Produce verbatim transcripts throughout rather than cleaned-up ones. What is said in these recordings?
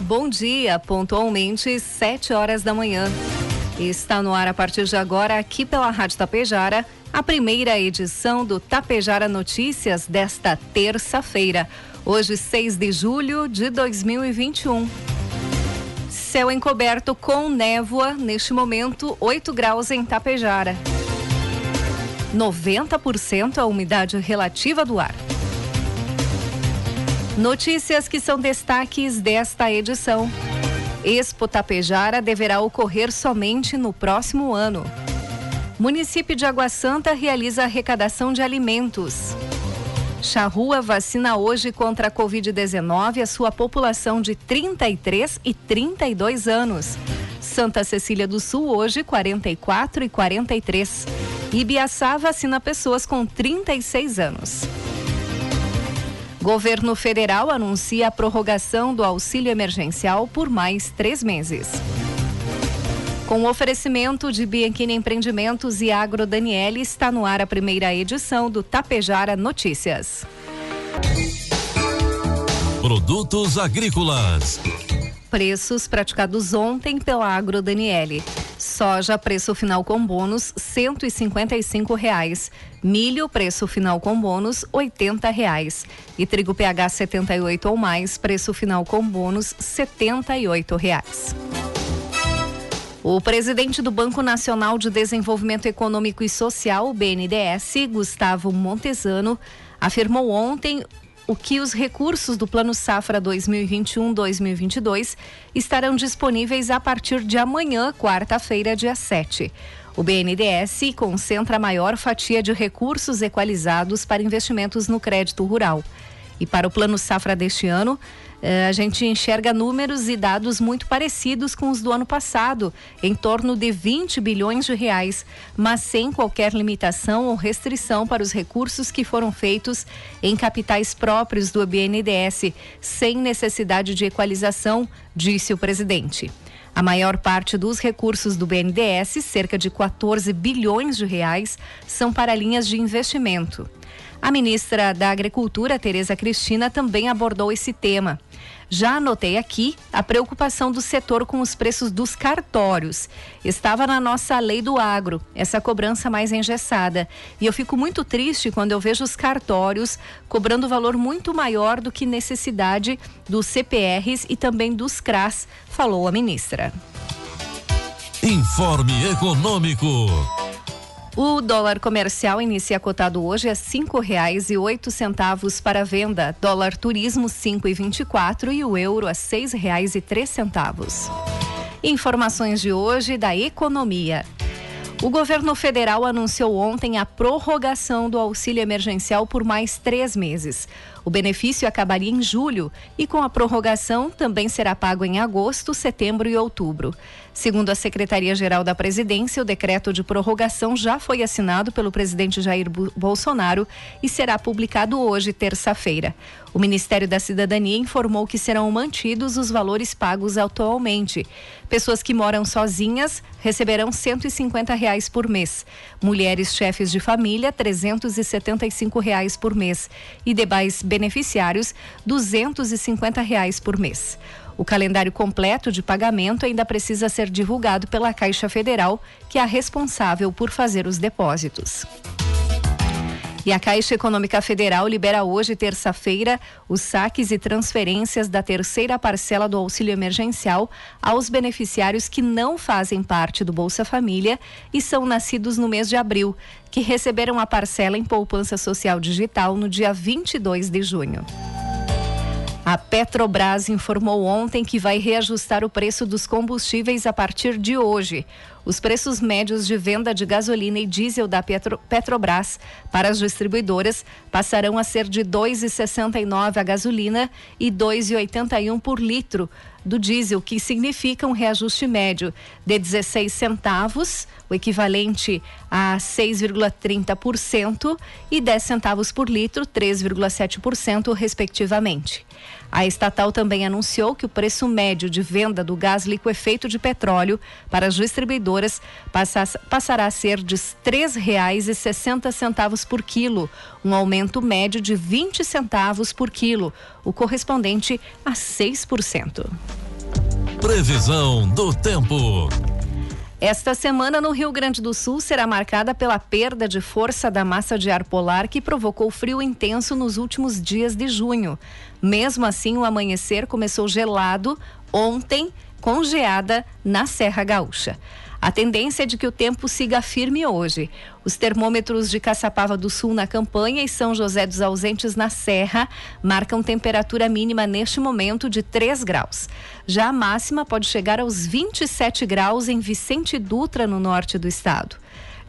Bom dia, pontualmente sete horas da manhã. Está no ar a partir de agora, aqui pela Rádio Tapejara, a primeira edição do Tapejara Notícias desta terça-feira. Hoje, seis de julho de dois mil e vinte e um. Céu encoberto com névoa, neste momento, oito graus em Tapejara. noventa por cento a umidade relativa do ar. Notícias que são destaques desta edição. Expo Tapejara deverá ocorrer somente no próximo ano. Município de Água Santa realiza arrecadação de alimentos. Charrua vacina hoje contra a covid dezenove a sua população de trinta e três e trinta e dois anos. Santa Cecília do Sul hoje quarenta e quatro e quarenta e três. Ibiaçá vacina pessoas com trinta e seis anos. Governo federal anuncia a prorrogação do auxílio emergencial por mais três meses. Com o oferecimento de Bianchini Empreendimentos e Agro Daniele, está no ar a primeira edição do Tapejara Notícias. Produtos agrícolas. Preços praticados ontem pela Agro Daniele. Soja, preço final com bônus, cento e cinquenta e cinco reais. Milho, preço final com bônus, oitenta reais. E trigo pH setenta e oito ou mais, preço final com bônus, setenta e oito reais. O presidente do Banco Nacional de Desenvolvimento Econômico e Social, o B N D E S, Gustavo Montezano, afirmou ontem o que os recursos do Plano Safra dois mil e vinte e um dois mil e vinte e dois estarão disponíveis a partir de amanhã, quarta-feira, dia sete. O B N D E S concentra a maior fatia de recursos equalizados para investimentos no crédito rural. E para o Plano Safra deste ano, a gente enxerga números e dados muito parecidos com os do ano passado, em torno de vinte bilhões de reais, mas sem qualquer limitação ou restrição para os recursos que foram feitos em capitais próprios do B N D E S, sem necessidade de equalização, disse o presidente. A maior parte dos recursos do B N D E S, cerca de quatorze bilhões de reais, são para linhas de investimento. A ministra da Agricultura, Tereza Cristina, também abordou esse tema. Já anotei aqui a preocupação do setor com os preços dos cartórios. Estava na nossa lei do agro, essa cobrança mais engessada. E eu fico muito triste quando eu vejo os cartórios cobrando valor muito maior do que necessidade dos C P Rs e também dos CRAS, falou a ministra. Informe Econômico. O dólar comercial inicia cotado hoje a cinco reais e oito centavos para venda. Dólar turismo cinco reais e vinte e quatro centavos e o euro a seis reais e três centavos. Informações de hoje da economia. O governo federal anunciou ontem a prorrogação do auxílio emergencial por mais três meses. O benefício acabaria em julho e com a prorrogação também será pago em agosto, setembro e outubro. Segundo a Secretaria-Geral da Presidência, o decreto de prorrogação já foi assinado pelo presidente Jair Bolsonaro e será publicado hoje, terça-feira. O Ministério da Cidadania informou que serão mantidos os valores pagos atualmente. Pessoas que moram sozinhas receberão cento e cinquenta reais por mês. Mulheres chefes de família, trezentos e setenta e cinco reais por mês. E demais beneficiários, duzentos e cinquenta reais por mês. O calendário completo de pagamento ainda precisa ser divulgado pela Caixa Federal, que é a responsável por fazer os depósitos. E a Caixa Econômica Federal libera hoje, terça-feira, os saques e transferências da terceira parcela do auxílio emergencial aos beneficiários que não fazem parte do Bolsa Família e são nascidos no mês de abril, que receberam a parcela em poupança social digital no dia vinte e dois de junho. A Petrobras informou ontem que vai reajustar o preço dos combustíveis a partir de hoje. Os preços médios de venda de gasolina e diesel da Petro, Petrobras para as distribuidoras passarão a ser de dois reais e sessenta e nove centavos a gasolina e dois reais e oitenta e um centavos por litro do diesel, que significa um reajuste médio de dezesseis centavos, o equivalente a seis vírgula trinta por cento, e dez centavos por litro, três vírgula sete por cento, respectivamente. A estatal também anunciou que o preço médio de venda do gás liquefeito de petróleo para as distribuidoras passará a ser de três reais e sessenta centavos por quilo, um aumento médio de vinte centavos por quilo, o correspondente a seis por cento. Previsão do tempo. Esta semana no Rio Grande do Sul será marcada pela perda de força da massa de ar polar que provocou frio intenso nos últimos dias de junho. Mesmo assim, o amanhecer começou gelado ontem, com geada na Serra Gaúcha. A tendência é de que o tempo siga firme hoje. Os termômetros de Caçapava do Sul na campanha e São José dos Ausentes na Serra marcam temperatura mínima neste momento de três graus. Já a máxima pode chegar aos vinte e sete graus em Vicente Dutra, no norte do estado.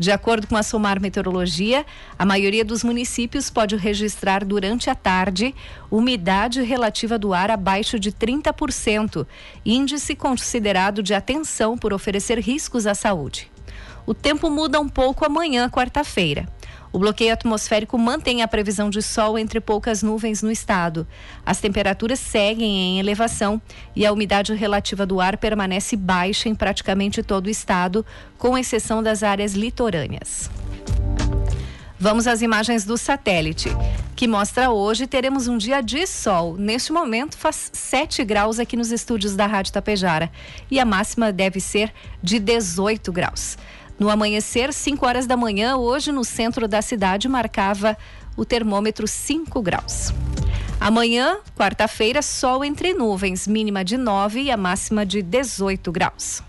De acordo com a Somar Meteorologia, a maioria dos municípios pode registrar durante a tarde umidade relativa do ar abaixo de trinta por cento, índice considerado de atenção por oferecer riscos à saúde. O tempo muda um pouco amanhã, quarta-feira. O bloqueio atmosférico mantém a previsão de sol entre poucas nuvens no estado. As temperaturas seguem em elevação e a umidade relativa do ar permanece baixa em praticamente todo o estado, com exceção das áreas litorâneas. Vamos às imagens do satélite, que mostra hoje teremos um dia de sol. Neste momento faz sete graus aqui nos estúdios da Rádio Tapejara e a máxima deve ser de dezoito graus. No amanhecer, cinco horas da manhã, hoje no centro da cidade, marcava o termômetro cinco graus. Amanhã, quarta-feira, sol entre nuvens, mínima de nove e a máxima de dezoito graus.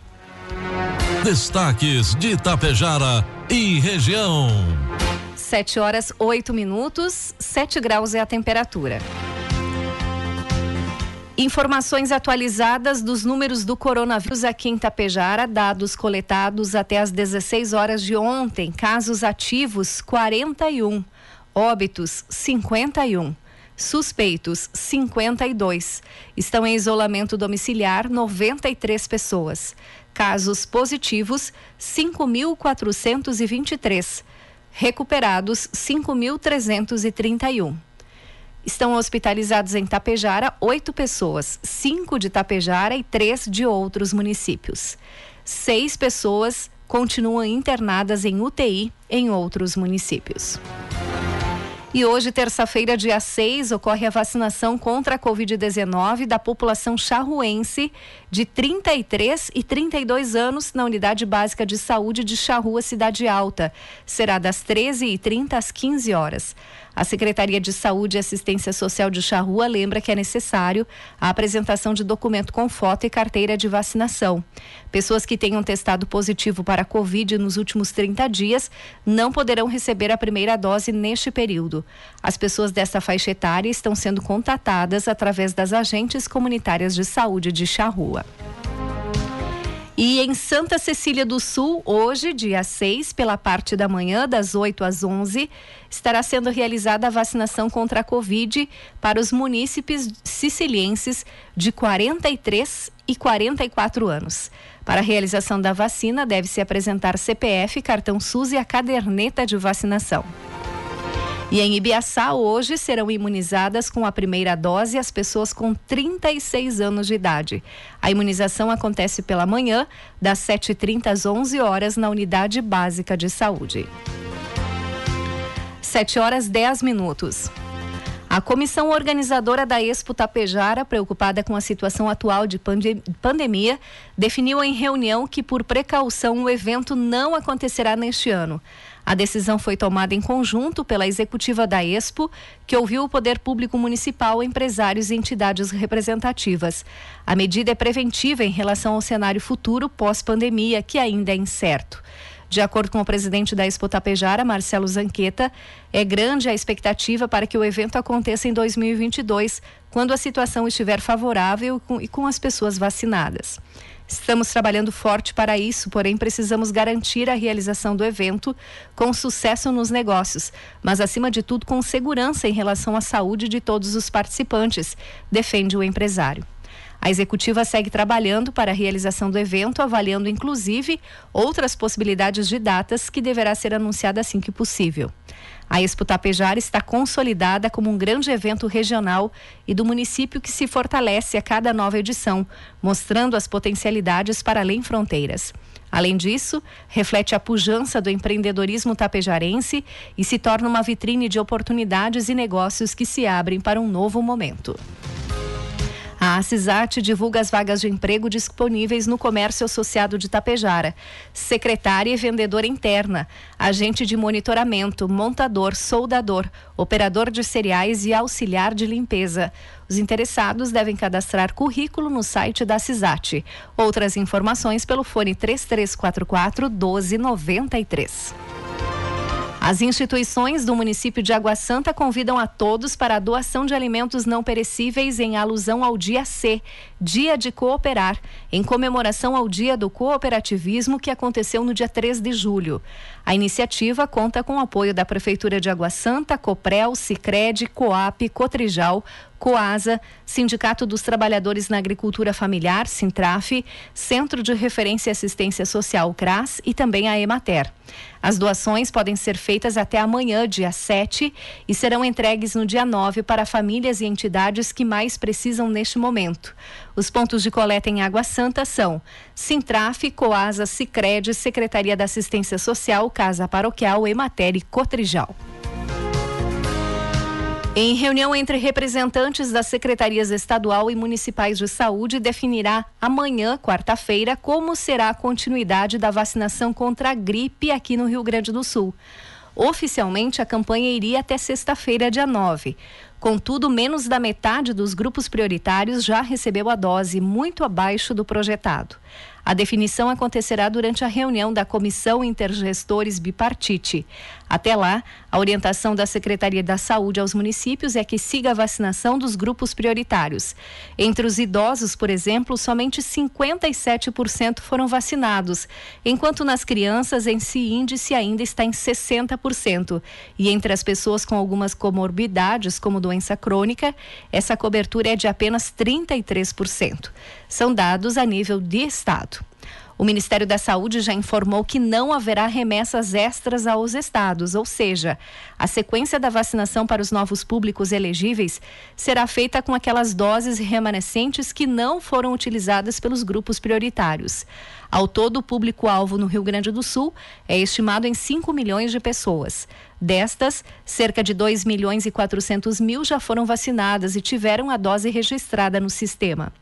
Destaques de Tapejara e região. sete horas, oito minutos, sete graus é a temperatura. Informações atualizadas dos números do coronavírus aqui em Tapejara, dados coletados até as dezesseis horas de ontem. Casos ativos, quarenta e um. Óbitos, cinquenta e um. Suspeitos, cinquenta e dois. Estão em isolamento domiciliar, noventa e três pessoas. Casos positivos, cinco mil quatrocentos e vinte e três. Recuperados, cinco mil trezentos e trinta e um. Estão hospitalizados em Tapejara oito pessoas, cinco de Tapejara e três de outros municípios. Seis pessoas continuam internadas em U T I em outros municípios. E hoje, terça-feira, dia seis, ocorre a vacinação contra a covid dezenove da população charruense de trinta e três e trinta e dois anos na Unidade Básica de Saúde de Charrua, Cidade Alta. Será das treze e trinta às quinze horas. A Secretaria de Saúde e Assistência Social de Charrua lembra que é necessário a apresentação de documento com foto e carteira de vacinação. Pessoas que tenham testado positivo para a Covid nos últimos trinta dias não poderão receber a primeira dose neste período. As pessoas dessa faixa etária estão sendo contatadas através das agentes comunitárias de saúde de Charrua. E em Santa Cecília do Sul, hoje, dia seis, pela parte da manhã, das oito às onze, estará sendo realizada a vacinação contra a Covid para os munícipes sicilienses de quarenta e três e quarenta e quatro anos. Para a realização da vacina, deve-se apresentar C P F, cartão SUS e a caderneta de vacinação. E em Ibiaçá, hoje, serão imunizadas com a primeira dose as pessoas com trinta e seis anos de idade. A imunização acontece pela manhã, das sete e trinta às onze horas, na Unidade Básica de Saúde. sete horas, dez minutos. A comissão organizadora da Expo Tapejara, preocupada com a situação atual de pandemia, definiu em reunião que, por precaução, o evento não acontecerá neste ano. A decisão foi tomada em conjunto pela executiva da Expo, que ouviu o Poder Público Municipal, empresários e entidades representativas. A medida é preventiva em relação ao cenário futuro pós-pandemia, que ainda é incerto. De acordo com o presidente da Expo Tapejara, Marcelo Zanqueta, é grande a expectativa para que o evento aconteça em dois mil e vinte e dois, quando a situação estiver favorável e com as pessoas vacinadas. Estamos trabalhando forte para isso, porém precisamos garantir a realização do evento com sucesso nos negócios, mas acima de tudo com segurança em relação à saúde de todos os participantes, defende o empresário. A executiva segue trabalhando para a realização do evento, avaliando inclusive outras possibilidades de datas, que deverá ser anunciada assim que possível. A Expo Tapejara está consolidada como um grande evento regional e do município, que se fortalece a cada nova edição, mostrando as potencialidades para além fronteiras. Além disso, reflete a pujança do empreendedorismo tapejarense e se torna uma vitrine de oportunidades e negócios que se abrem para um novo momento. A CISAT divulga as vagas de emprego disponíveis no comércio associado de Tapejara. Secretária e vendedora interna, agente de monitoramento, montador, soldador, operador de cereais e auxiliar de limpeza. Os interessados devem cadastrar currículo no site da CISAT. Outras informações pelo fone três três quatro quatro, um dois nove três. As instituições do município de Água Santa convidam a todos para a doação de alimentos não perecíveis em alusão ao Dia C, Dia de Cooperar, em comemoração ao Dia do Cooperativismo, que aconteceu no dia três de julho. A iniciativa conta com o apoio da Prefeitura de Água Santa, Coprel, Cicred, Coap, Cotrijal, Coasa, Sindicato dos Trabalhadores na Agricultura Familiar, Sintraf, Centro de Referência e Assistência Social, CRAS, e também a Emater. As doações podem ser feitas até amanhã, dia sete, e serão entregues no dia nove para famílias e entidades que mais precisam neste momento. Os pontos de coleta em Água Santa são Sintraf, Coasa, Sicredi, Secretaria da Assistência Social, Casa Paroquial, Emater e Cotrijal. Em reunião entre representantes das secretarias estadual e municipais de saúde, definirá amanhã, quarta-feira, como será a continuidade da vacinação contra a gripe aqui no Rio Grande do Sul. Oficialmente, a campanha iria até sexta-feira, dia nove. Contudo, menos da metade dos grupos prioritários já recebeu a dose, muito abaixo do projetado. A definição acontecerá durante a reunião da Comissão Intergestores Bipartite. Até lá, a orientação da Secretaria da Saúde aos municípios é que siga a vacinação dos grupos prioritários. Entre os idosos, por exemplo, somente cinquenta e sete por cento foram vacinados, enquanto nas crianças esse índice ainda está em sessenta por cento. E entre as pessoas com algumas comorbidades, como doença crônica, essa cobertura é de apenas trinta e três por cento. São dados a nível de estado. O Ministério da Saúde já informou que não haverá remessas extras aos estados, ou seja, a sequência da vacinação para os novos públicos elegíveis será feita com aquelas doses remanescentes que não foram utilizadas pelos grupos prioritários. Ao todo, o público-alvo no Rio Grande do Sul é estimado em cinco milhões de pessoas. Destas, cerca de dois milhões e quatrocentos mil já foram vacinadas e tiveram a dose registrada no sistema.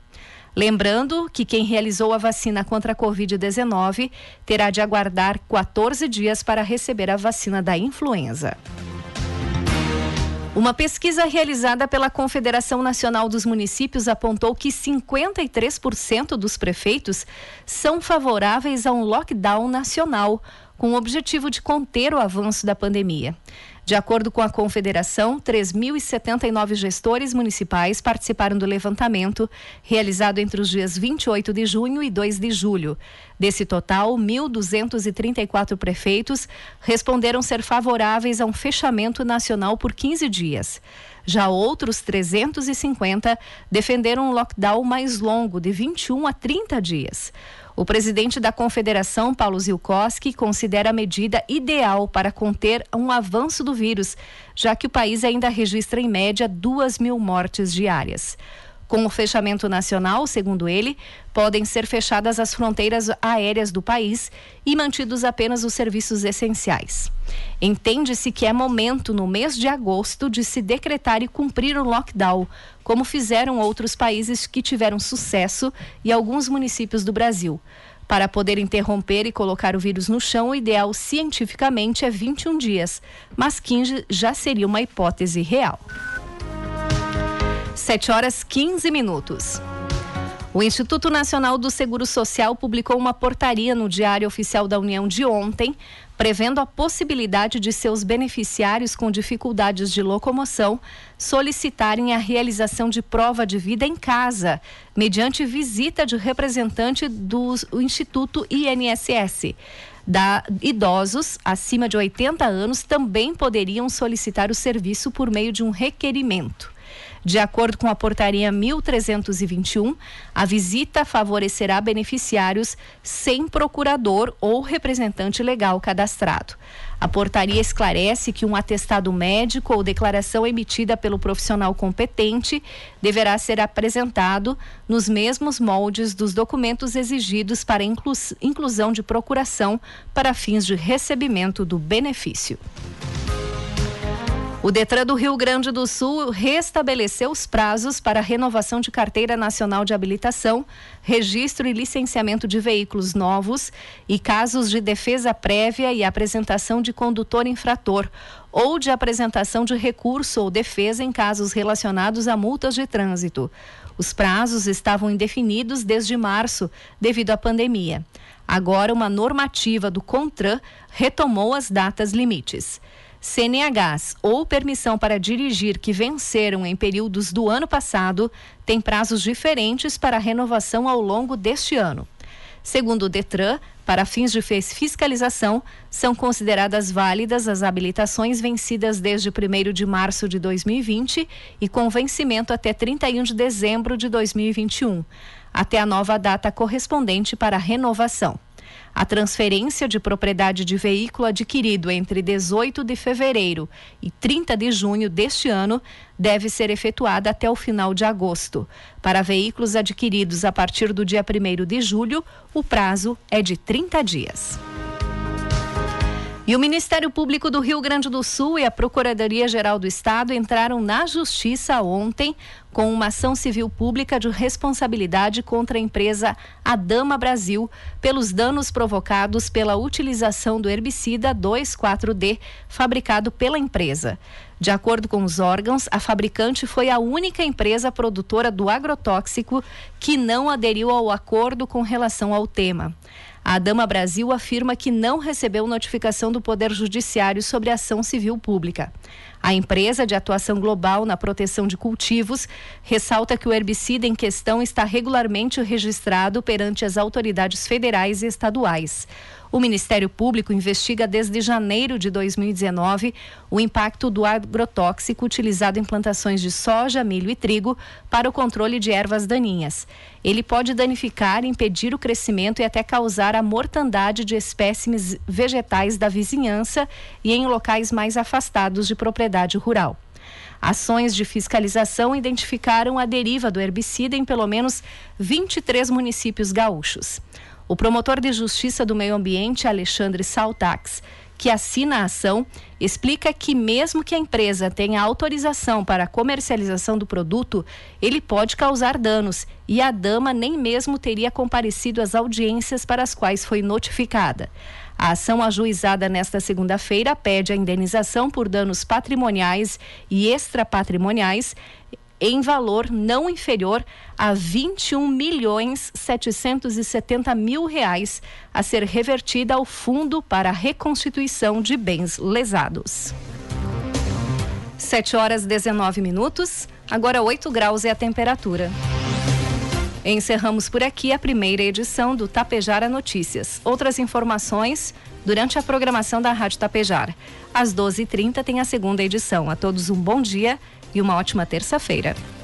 Lembrando que quem realizou a vacina contra a covid dezenove terá de aguardar quatorze dias para receber a vacina da influenza. Uma pesquisa realizada pela Confederação Nacional dos Municípios apontou que cinquenta e três por cento dos prefeitos são favoráveis a um lockdown nacional, com o objetivo de conter o avanço da pandemia. De acordo com a Confederação, três mil e setenta e nove gestores municipais participaram do levantamento, realizado entre os dias vinte e oito de junho e dois de julho. Desse total, mil duzentos e trinta e quatro prefeitos responderam ser favoráveis a um fechamento nacional por quinze dias. Já outros trezentos e cinquenta defenderam um lockdown mais longo, de vinte e um a trinta dias. O presidente da Confederação, Paulo Zilkowski, considera a medida ideal para conter um avanço do vírus, já que o país ainda registra, em média, duas mil mortes diárias. Com o fechamento nacional, segundo ele, podem ser fechadas as fronteiras aéreas do país e mantidos apenas os serviços essenciais. Entende-se que é momento, no mês de agosto, de se decretar e cumprir o lockdown, como fizeram outros países que tiveram sucesso e alguns municípios do Brasil. Para poder interromper e colocar o vírus no chão, o ideal cientificamente é vinte e um dias, mas quinze já seria uma hipótese real. sete horas e quinze minutos. O Instituto Nacional do Seguro Social publicou uma portaria no Diário Oficial da União de ontem, prevendo a possibilidade de seus beneficiários com dificuldades de locomoção solicitarem a realização de prova de vida em casa, mediante visita de representante do Instituto I N S S. Da, idosos acima de oitenta anos também poderiam solicitar o serviço por meio de um requerimento. De acordo com a portaria mil trezentos e vinte e um, a visita favorecerá beneficiários sem procurador ou representante legal cadastrado. A portaria esclarece que um atestado médico ou declaração emitida pelo profissional competente deverá ser apresentado nos mesmos moldes dos documentos exigidos para inclusão de procuração para fins de recebimento do benefício. O DETRAN do Rio Grande do Sul restabeleceu os prazos para a renovação de carteira nacional de habilitação, registro e licenciamento de veículos novos e casos de defesa prévia e apresentação de condutor infrator ou de apresentação de recurso ou defesa em casos relacionados a multas de trânsito. Os prazos estavam indefinidos desde março, devido à pandemia. Agora, uma normativa do CONTRAN retomou as datas limites. C N Hs ou permissão para dirigir que venceram em períodos do ano passado têm prazos diferentes para renovação ao longo deste ano. Segundo o DETRAN, para fins de fiscalização, são consideradas válidas as habilitações vencidas desde primeiro de março de dois mil e vinte e com vencimento até trinta e um de dezembro de dois mil e vinte e um, até a nova data correspondente para a renovação. A transferência de propriedade de veículo adquirido entre dezoito de fevereiro e trinta de junho deste ano deve ser efetuada até o final de agosto. Para veículos adquiridos a partir do dia primeiro de julho, o prazo é de trinta dias. E o Ministério Público do Rio Grande do Sul e a Procuradoria-Geral do Estado entraram na Justiça ontem com uma ação civil pública de responsabilidade contra a empresa Adama Brasil pelos danos provocados pela utilização do herbicida dois quatro D fabricado pela empresa. De acordo com os órgãos, a fabricante foi a única empresa produtora do agrotóxico que não aderiu ao acordo com relação ao tema. A Adama Brasil afirma que não recebeu notificação do Poder Judiciário sobre a ação civil pública. A empresa de atuação global na proteção de cultivos ressalta que o herbicida em questão está regularmente registrado perante as autoridades federais e estaduais. O Ministério Público investiga desde janeiro de dois mil e dezenove o impacto do agrotóxico utilizado em plantações de soja, milho e trigo para o controle de ervas daninhas. Ele pode danificar, impedir o crescimento e até causar a mortandade de espécimes vegetais da vizinhança e em locais mais afastados de propriedade rural. Ações de fiscalização identificaram a deriva do herbicida em pelo menos vinte e três municípios gaúchos. O promotor de Justiça do Meio Ambiente, Alexandre Saltax, que assina a ação, explica que mesmo que a empresa tenha autorização para a comercialização do produto, ele pode causar danos e a Adama nem mesmo teria comparecido às audiências para as quais foi notificada. A ação ajuizada nesta segunda-feira pede a indenização por danos patrimoniais e extrapatrimoniais em valor não inferior a vinte e um milhões setecentos e setenta mil reais a ser revertida ao Fundo para a Reconstituição de Bens Lesados. sete horas e dezenove minutos, agora oito graus é a temperatura. Encerramos por aqui a primeira edição do Tapejara Notícias. Outras informações durante a programação da Rádio Tapejara. Às doze e trinta tem a segunda edição. A todos um bom dia e uma ótima terça-feira.